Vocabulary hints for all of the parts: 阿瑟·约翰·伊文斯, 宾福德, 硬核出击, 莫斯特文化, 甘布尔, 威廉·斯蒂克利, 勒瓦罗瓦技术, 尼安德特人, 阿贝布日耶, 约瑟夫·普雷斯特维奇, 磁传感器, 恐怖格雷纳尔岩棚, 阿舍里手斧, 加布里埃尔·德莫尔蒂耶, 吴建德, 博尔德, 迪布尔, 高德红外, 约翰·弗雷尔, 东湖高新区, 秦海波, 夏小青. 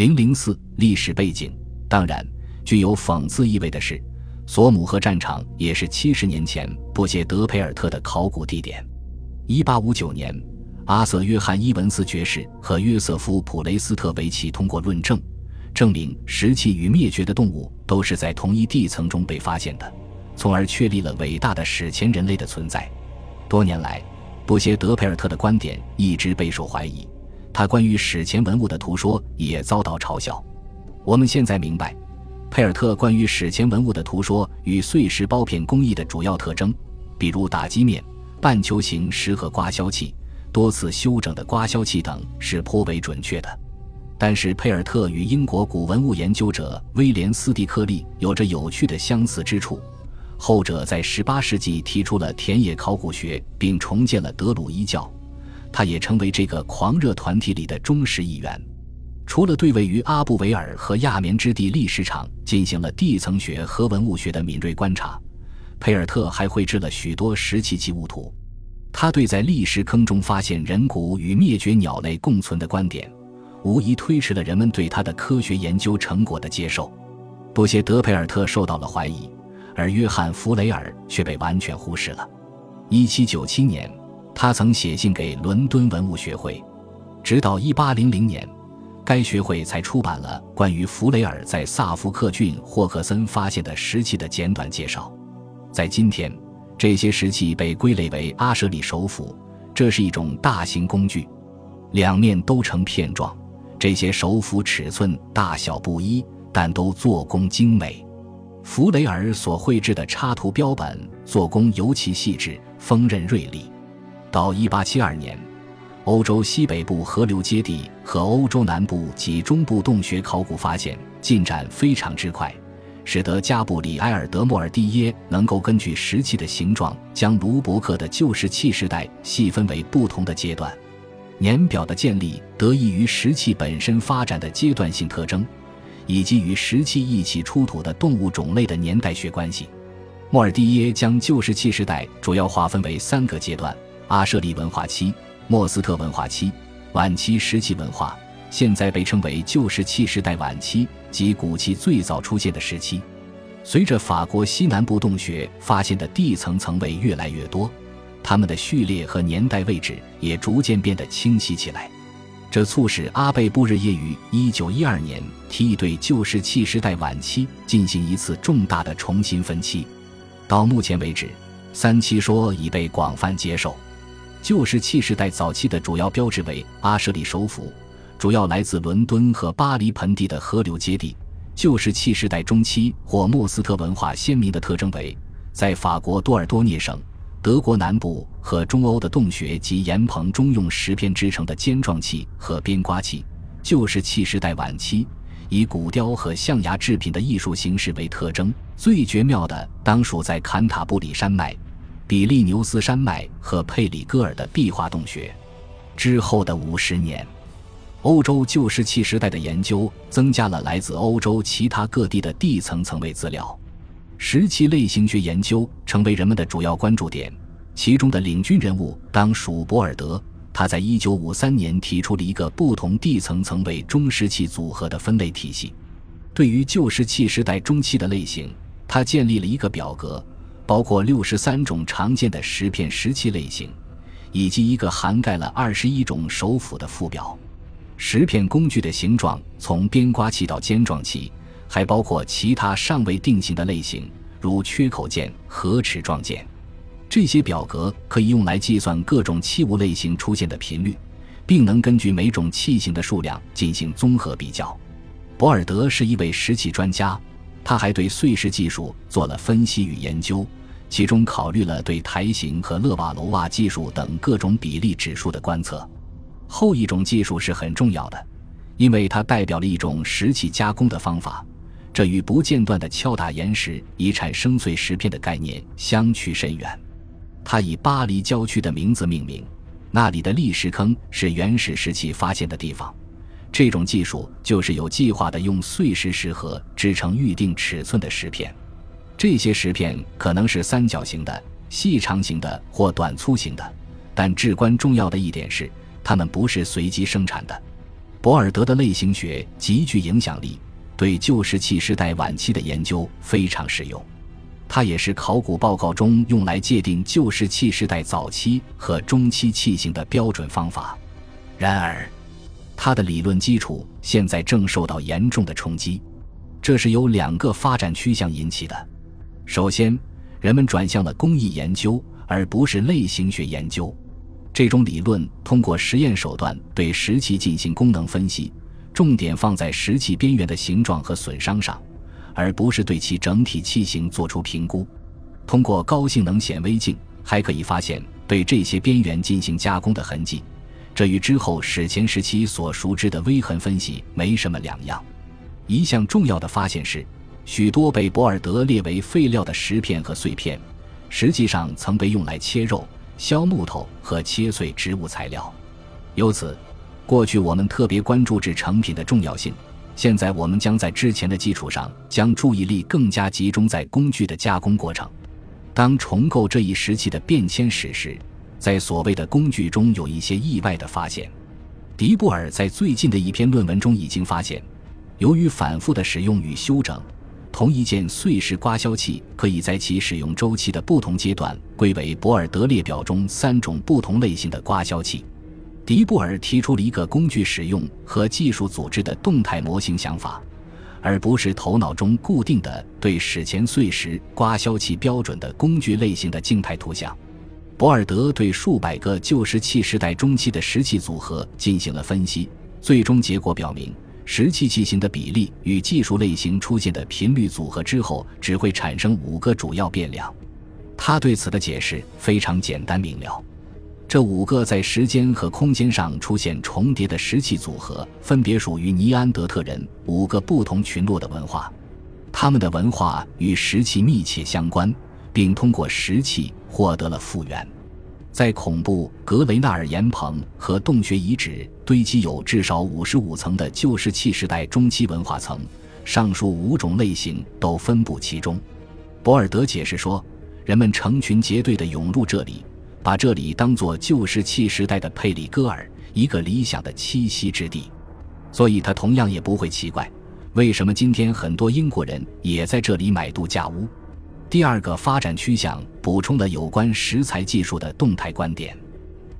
004历史背景。当然，具有讽刺意味的是，索姆河战场也是70年前布谢德佩尔特的考古地点。1859年，阿瑟·约翰·伊文斯爵士和约瑟夫·普雷斯特维奇通过论证，证明石器与灭绝的动物都是在同一地层中被发现的，从而确立了伟大的史前人类的存在。多年来，布谢德佩尔特的观点一直备受怀疑，他关于史前文物的图说也遭到嘲笑。我们现在明白，佩尔特关于史前文物的图说与碎石包片工艺的主要特征，比如打击面、半球形石和刮削器、多次修整的刮削器等，是颇为准确的。但是佩尔特与英国古文物研究者威廉·斯蒂克利有着有趣的相似之处，后者在18世纪提出了田野考古学，并重建了德鲁伊教，他也成为这个狂热团体里的忠实一员。除了对位于阿布维尔和亚眠之地历史场进行了地层学和文物学的敏锐观察，佩尔特还绘制了许多石器及物图。他对在砾石坑中发现人骨与灭绝鸟类共存的观点，无疑推迟了人们对他的科学研究成果的接受。布谢德佩尔特受到了怀疑，而约翰·弗雷尔却被完全忽视了。1797年，他曾写信给伦敦文物学会，直到1800年，该学会才出版了关于弗雷尔在萨福克郡霍克森发现的石器的简短介绍。在今天，这些石器被归类为阿舍里手斧，这是一种大型工具，两面都呈片状。这些手斧尺寸大小不一，但都做工精美。弗雷尔所绘制的插图标本做工尤其细致，锋刃锐利。到1872年，欧洲西北部河流接地和欧洲南部及中部洞穴考古发现进展非常之快，使得加布里埃尔·德莫尔蒂耶能够根据石器的形状，将卢伯克的旧石器时代细分为不同的阶段。年表的建立得益于石器本身发展的阶段性特征，以及与石器一起出土的动物种类的年代学关系。莫尔蒂耶将旧石器时代主要划分为三个阶段：阿舍利文化期、莫斯特文化期、晚期石器文化，现在被称为旧石器时代晚期及古器最早出现的时期。随着法国西南部洞穴发现的地层层位越来越多，它们的序列和年代位置也逐渐变得清晰起来，这促使阿贝布日耶于1912年提议对旧石器时代晚期进行一次重大的重新分期。到目前为止，三期说已被广泛接受。旧石器时代早期的主要标志为阿舍里手斧，主要来自伦敦和巴黎盆地的河流接地。旧石器时代中期或莫斯特文化鲜明的特征为，在法国多尔多涅省、德国南部和中欧的洞穴及岩棚中用石片制成的尖状器和边刮器。旧石器时代晚期以骨雕和象牙制品的艺术形式为特征，最绝妙的当属在坎塔布里山脉、比利牛斯山脉和佩里戈尔的壁画洞穴。之后的50年，欧洲旧石器时代的研究增加了来自欧洲其他各地的地层层位资料。石器类型学研究成为人们的主要关注点，其中的领军人物当属博尔德。他在1953年提出了一个不同地层层位中石器组合的分类体系。对于旧石器时代中期的类型，他建立了一个表格，包括63种常见的石片石器类型，以及一个涵盖了21种手斧的附表。石片工具的形状从边刮器到尖状器，还包括其他尚未定型的类型，如缺口剑和齿状剑。这些表格可以用来计算各种器物类型出现的频率，并能根据每种器型的数量进行综合比较。博尔德是一位石器专家，他还对碎石技术做了分析与研究，其中考虑了对台形和勒瓦罗瓦技术等各种比例指数的观测。后一种技术是很重要的，因为它代表了一种石器加工的方法，这与不间断的敲打岩石以产生碎石片的概念相去甚远。它以巴黎郊区的名字命名，那里的砾石坑是原始石器发现的地方。这种技术就是有计划地用碎石石盒制成预定尺寸的石片，这些石片可能是三角形的、细长型的或短粗型的，但至关重要的一点是，它们不是随机生产的。博尔德的类型学极具影响力，对旧石器时代晚期的研究非常实用。它也是考古报告中用来界定旧石器时代早期和中期器型的标准方法。然而，它的理论基础现在正受到严重的冲击，这是由两个发展趋向引起的。首先，人们转向了工艺研究，而不是类型学研究。这种理论通过实验手段对石器进行功能分析，重点放在石器边缘的形状和损伤上，而不是对其整体器型做出评估。通过高性能显微镜，还可以发现对这些边缘进行加工的痕迹，这与之后史前时期所熟知的微痕分析没什么两样。一项重要的发现是，许多被博尔德列为废料的石片和碎片，实际上曾被用来切肉、削木头和切碎植物材料。由此，过去我们特别关注制成品的重要性，现在我们将在之前的基础上将注意力更加集中在工具的加工过程。当重构这一时期的变迁史时，在所谓的工具中有一些意外的发现。迪布尔在最近的一篇论文中已经发现，由于反复的使用与修整，同一件碎石刮削器可以在其使用周期的不同阶段归为博尔德列表中三种不同类型的刮削器。迪布尔提出了一个工具使用和技术组织的动态模型想法，而不是头脑中固定的对史前碎石刮削器标准的工具类型的静态图像。博尔德对数百个旧石器时代中期的石器组合进行了分析，最终结果表明，石器器型的比例与技术类型出现的频率组合之后，只会产生5个主要变量。他对此的解释非常简单明了，这5个在时间和空间上出现重叠的石器组合，分别属于尼安德特人5个不同群落的文化。他们的文化与石器密切相关，并通过石器获得了复原。在恐怖格雷纳尔岩棚和洞穴遗址堆积有至少55层的旧石器时代中期文化层，上述5种类型都分布其中。博尔德解释说，人们成群结队地涌入这里，把这里当作旧石器时代的佩里戈尔，一个理想的栖息之地。所以他同样也不会奇怪，为什么今天很多英国人也在这里买度假屋。第二个发展趋向补充了有关石材技术的动态观点，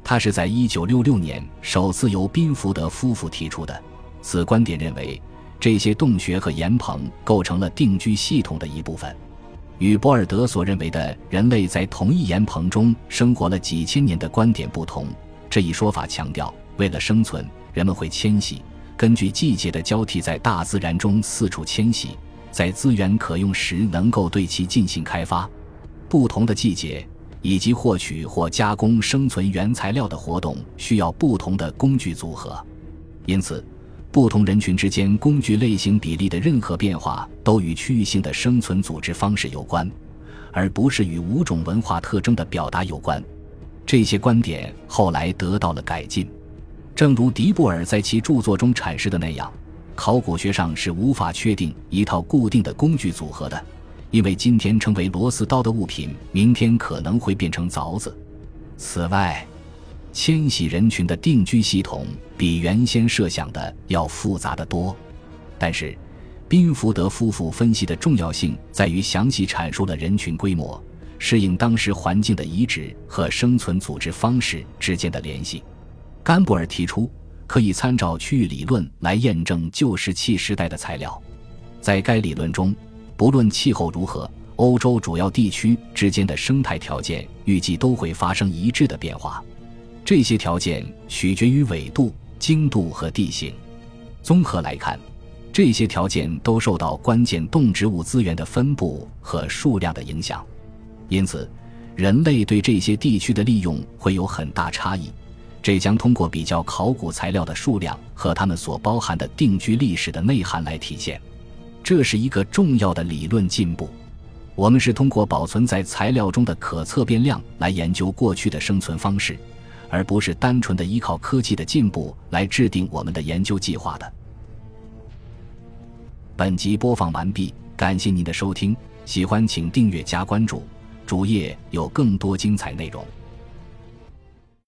它是在1966年首次由宾福德夫妇提出的。此观点认为，这些洞穴和岩棚构成了定居系统的一部分。与博尔德所认为的人类在同一岩棚中生活了几千年的观点不同，这一说法强调，为了生存，人们会迁徙，根据季节的交替在大自然中四处迁徙，在资源可用时能够对其进行开发。不同的季节以及获取或加工生存原材料的活动需要不同的工具组合，因此不同人群之间工具类型比例的任何变化都与区域性的生存组织方式有关，而不是与5种文化特征的表达有关。这些观点后来得到了改进，正如迪布尔在其著作中阐释的那样，考古学上是无法确定一套固定的工具组合的，因为今天称为螺丝刀的物品，明天可能会变成凿子。此外，迁徙人群的定居系统比原先设想的要复杂得多。但是，宾福德夫妇分析的重要性在于详细阐述了人群规模、适应当时环境的遗址和生存组织方式之间的联系。甘布尔提出，可以参照区域理论来验证旧石器时代的材料。在该理论中，不论气候如何，欧洲主要地区之间的生态条件预计都会发生一致的变化。这些条件取决于纬度、经度和地形。综合来看，这些条件都受到关键动植物资源的分布和数量的影响。因此，人类对这些地区的利用会有很大差异。这将通过比较考古材料的数量和它们所包含的定居历史的内涵来体现，这是一个重要的理论进步。我们是通过保存在材料中的可测变量来研究过去的生存方式，而不是单纯的依靠科技的进步来制定我们的研究计划的。本集播放完毕，感谢您的收听，喜欢请订阅加关注，主页有更多精彩内容。